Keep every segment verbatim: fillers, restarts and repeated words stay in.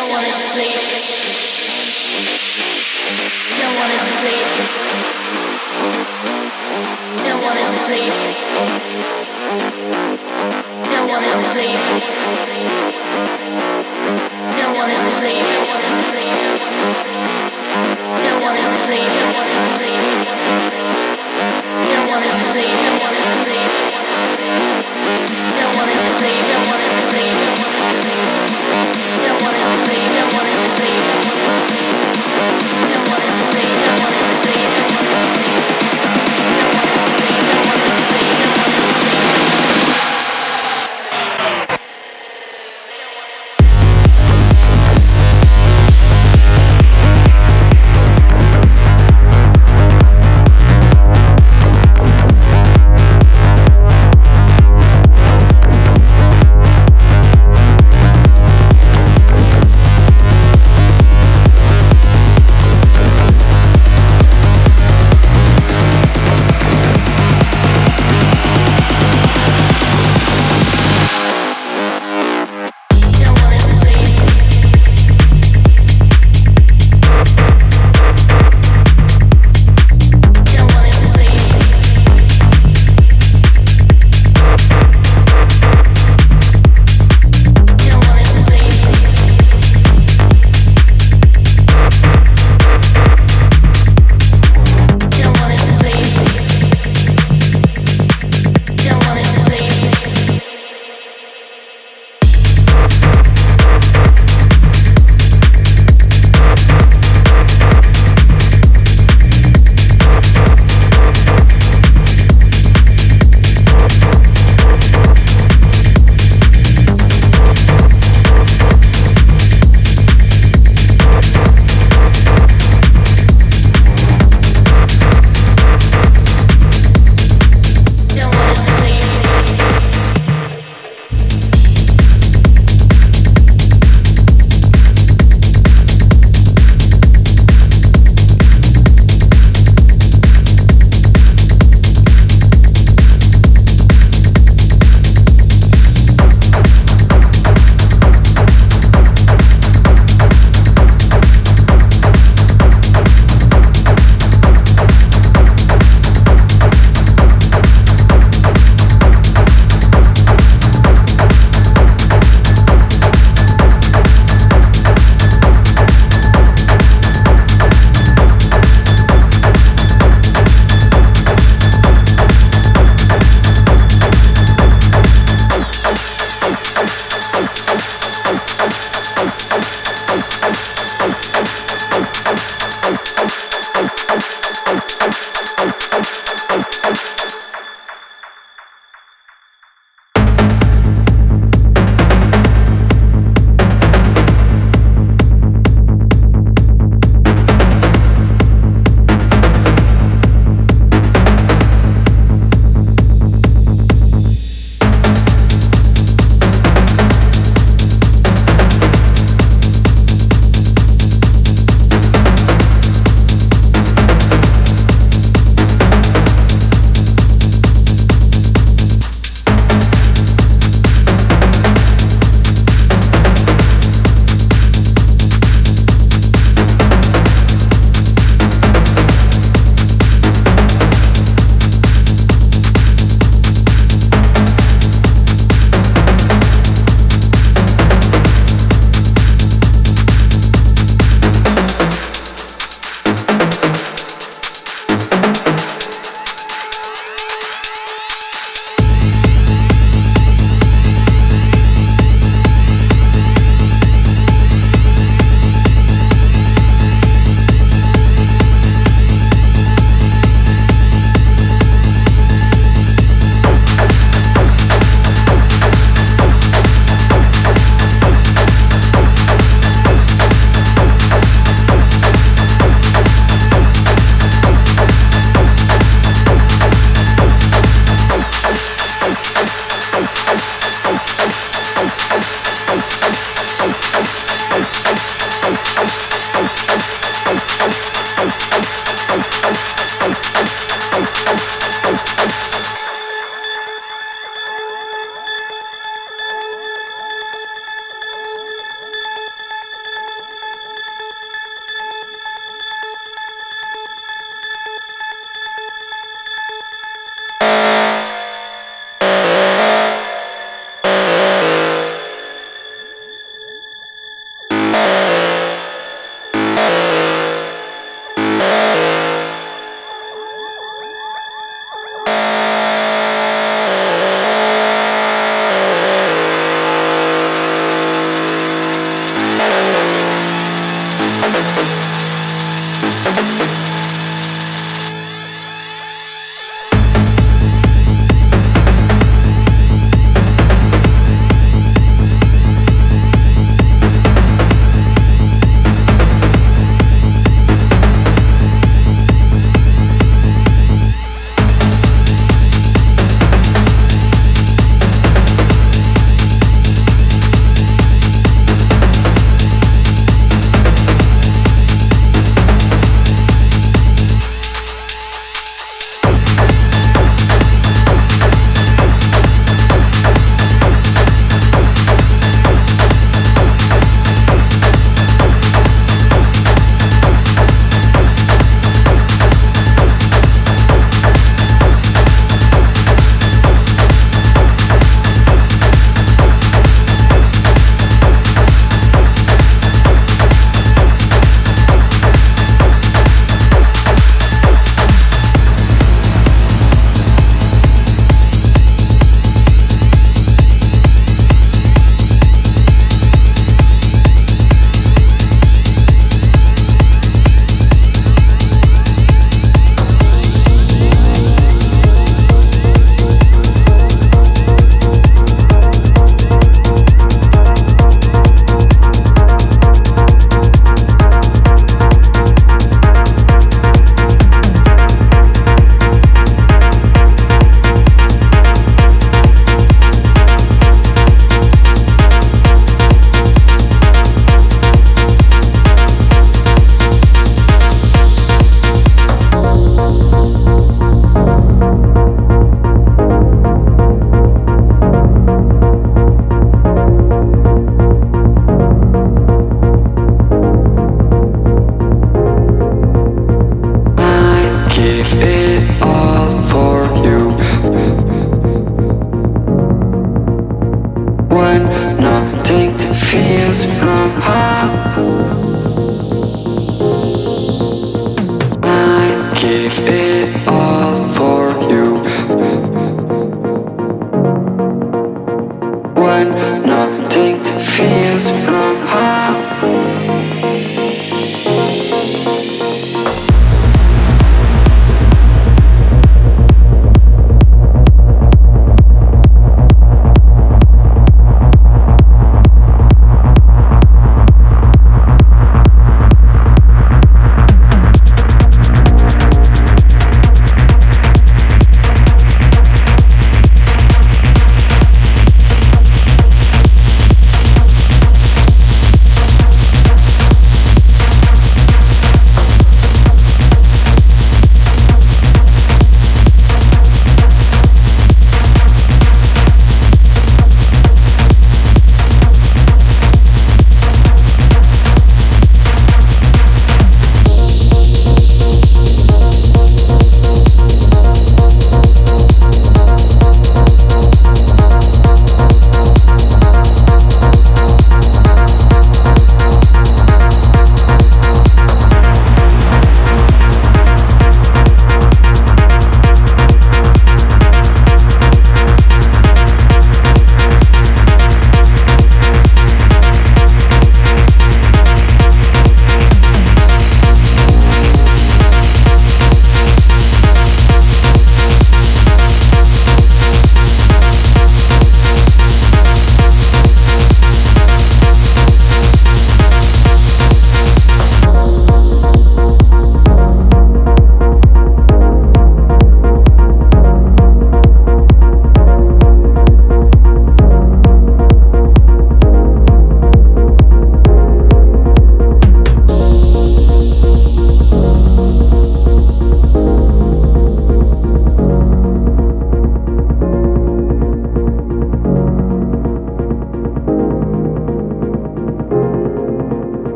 Don't wanna sleep. Don't wanna sleep. Don't wanna sleep. Don't wanna sleep. Don't wanna sleep. Don't wanna sleep. Don't wanna sleep. Don't wanna sleep. Don't wanna sleep. Don't wanna sleep. Don't wanna sleep. Don't wanna sleep. Don't wanna sleep. Don't wanna sleep. Don't wanna sleep. Don't wanna sleep.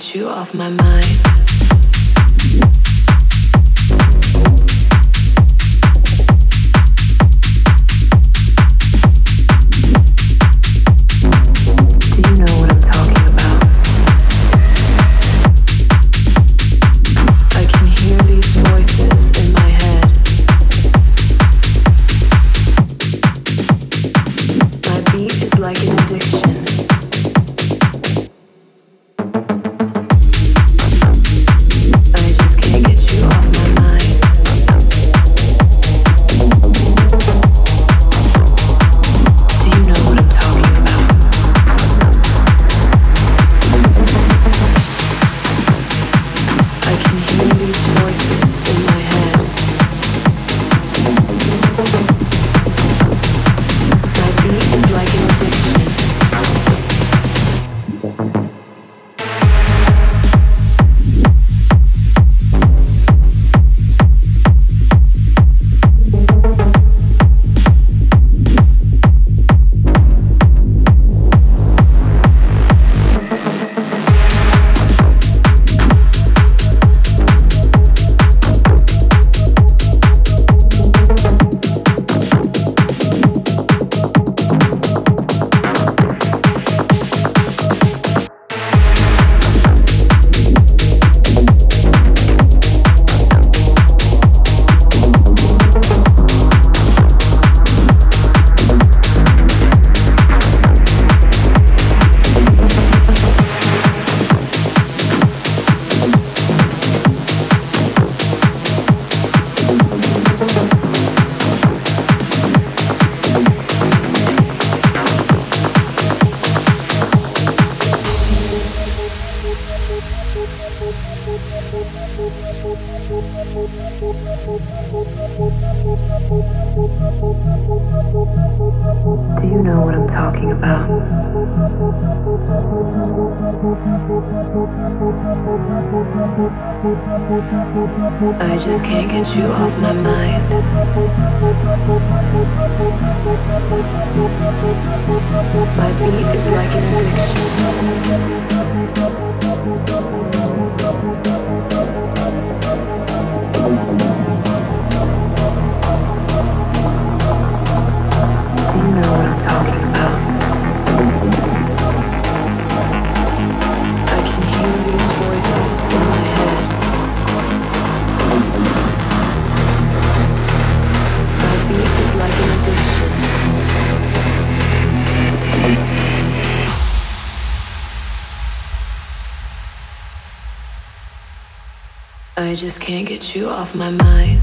get you off my mind. I just can't get you off my mind. My beat is like an addiction. You know what I'm talking about. I can hear these voices in my head. It's like an addiction. I just can't get you off my mind.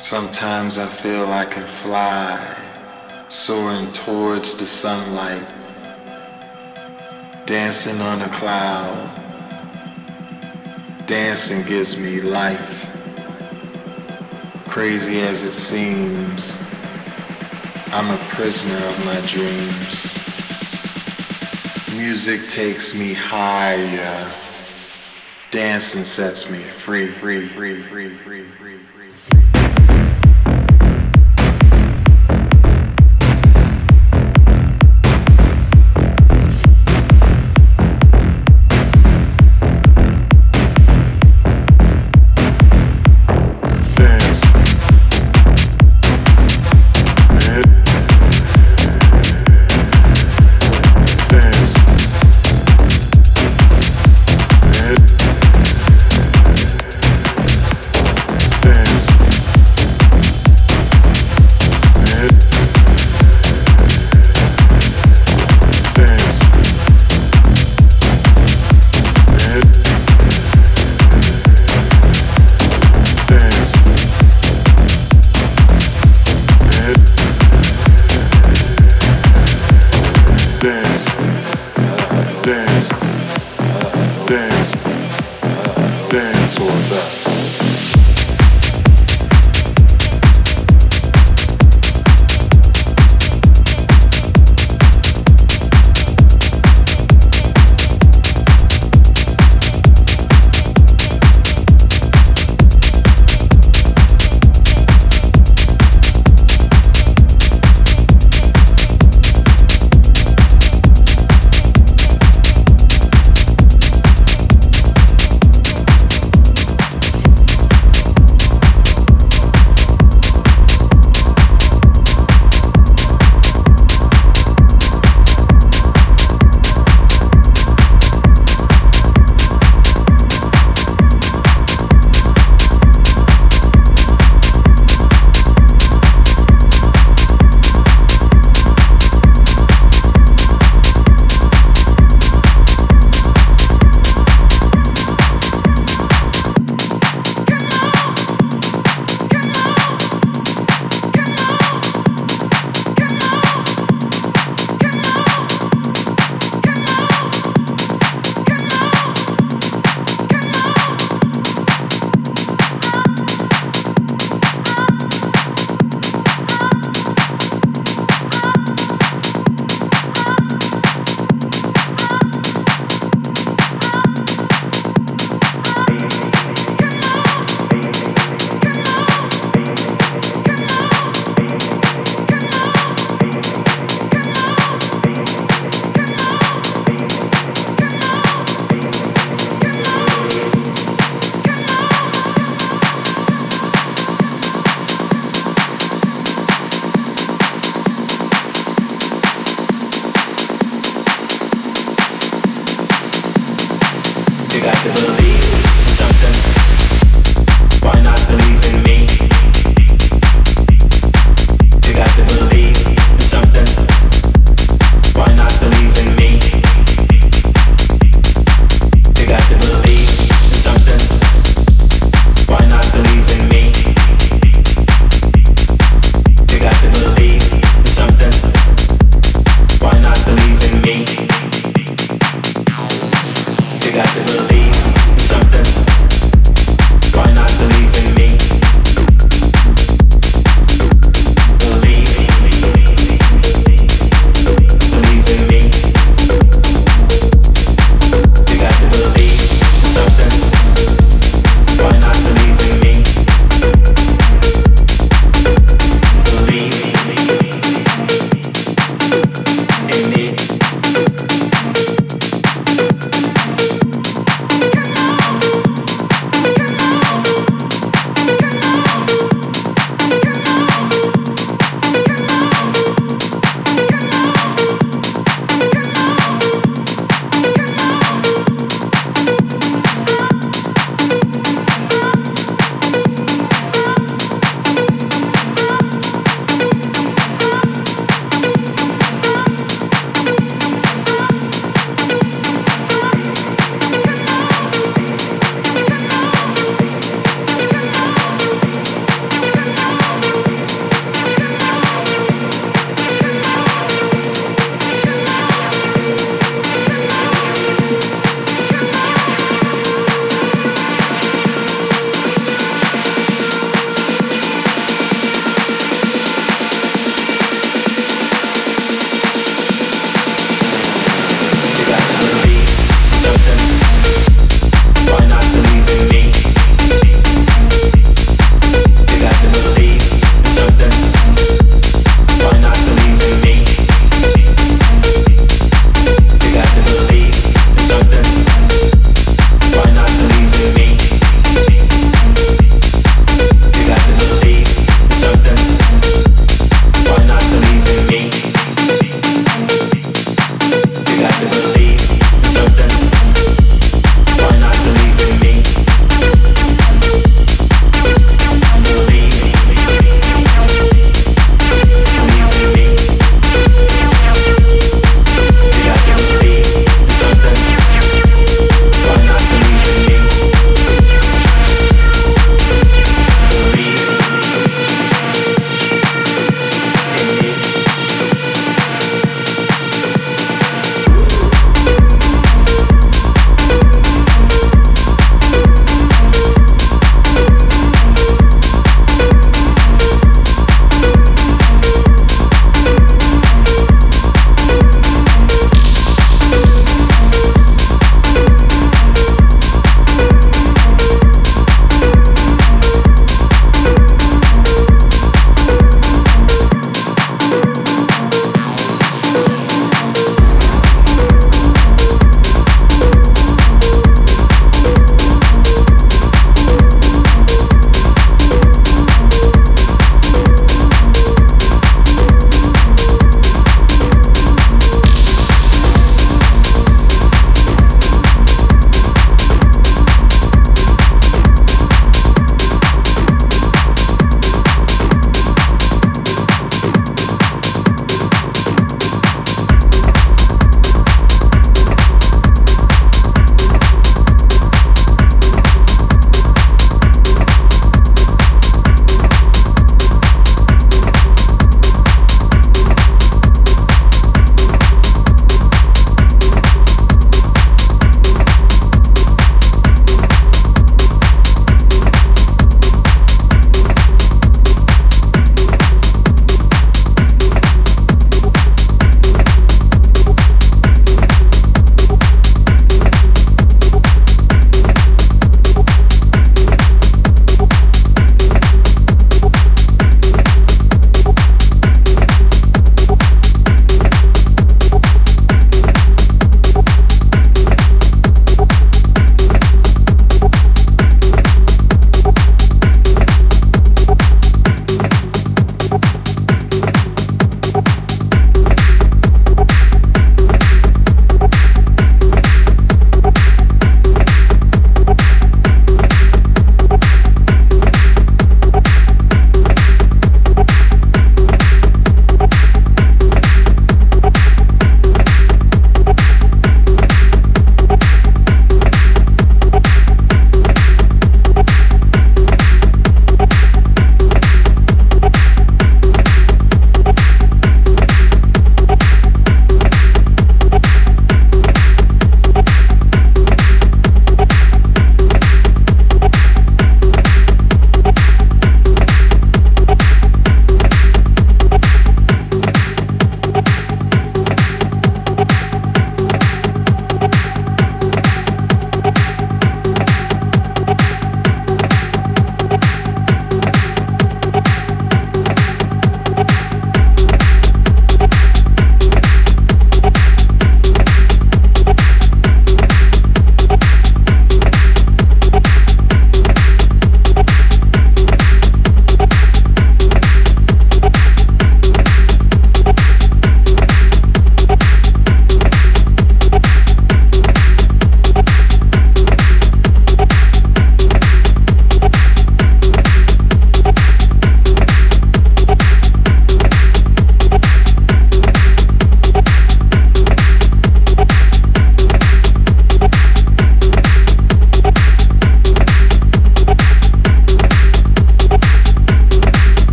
Sometimes I feel I can fly, soaring towards the sunlight, dancing on a cloud. Dancing gives me life, crazy as it seems. I'm a prisoner of my dreams. Music takes me higher, dancing sets me free, free, free, free, free, free, free, free.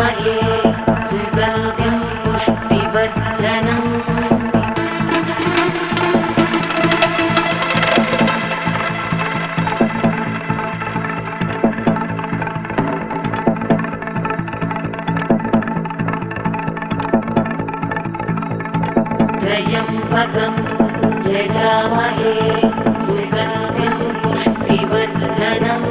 Paye Sugandhim Pushtivardhanam Trayambakam Yajamahe Sugandhim Pushtivardhanam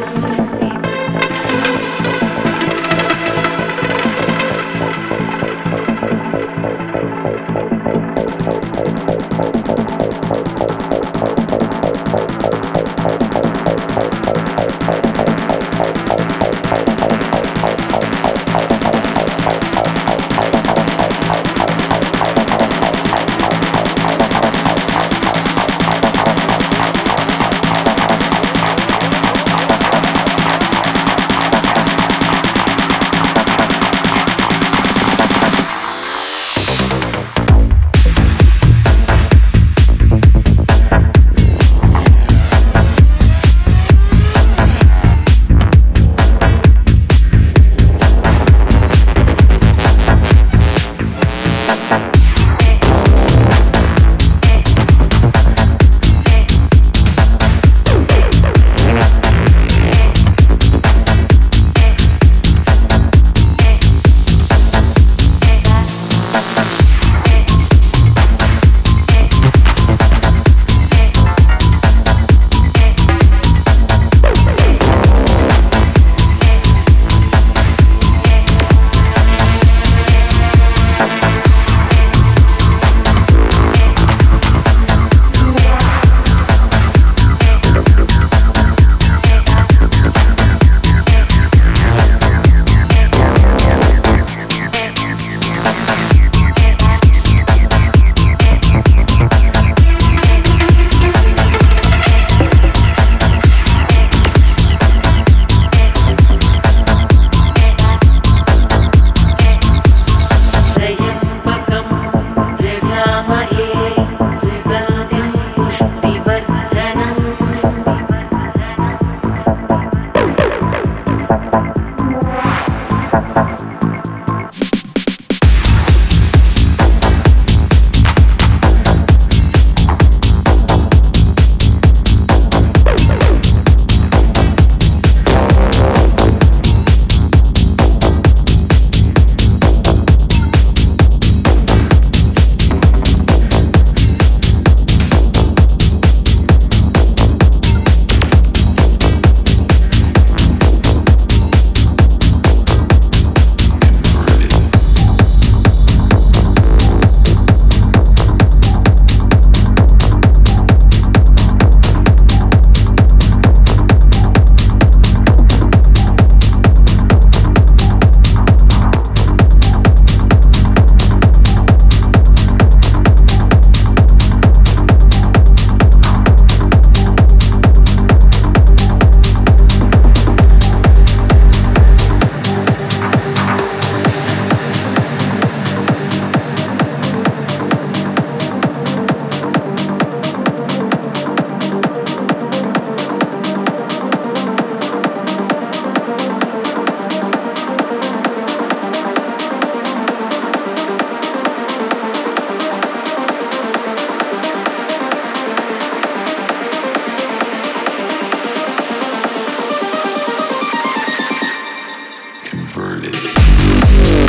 Converted.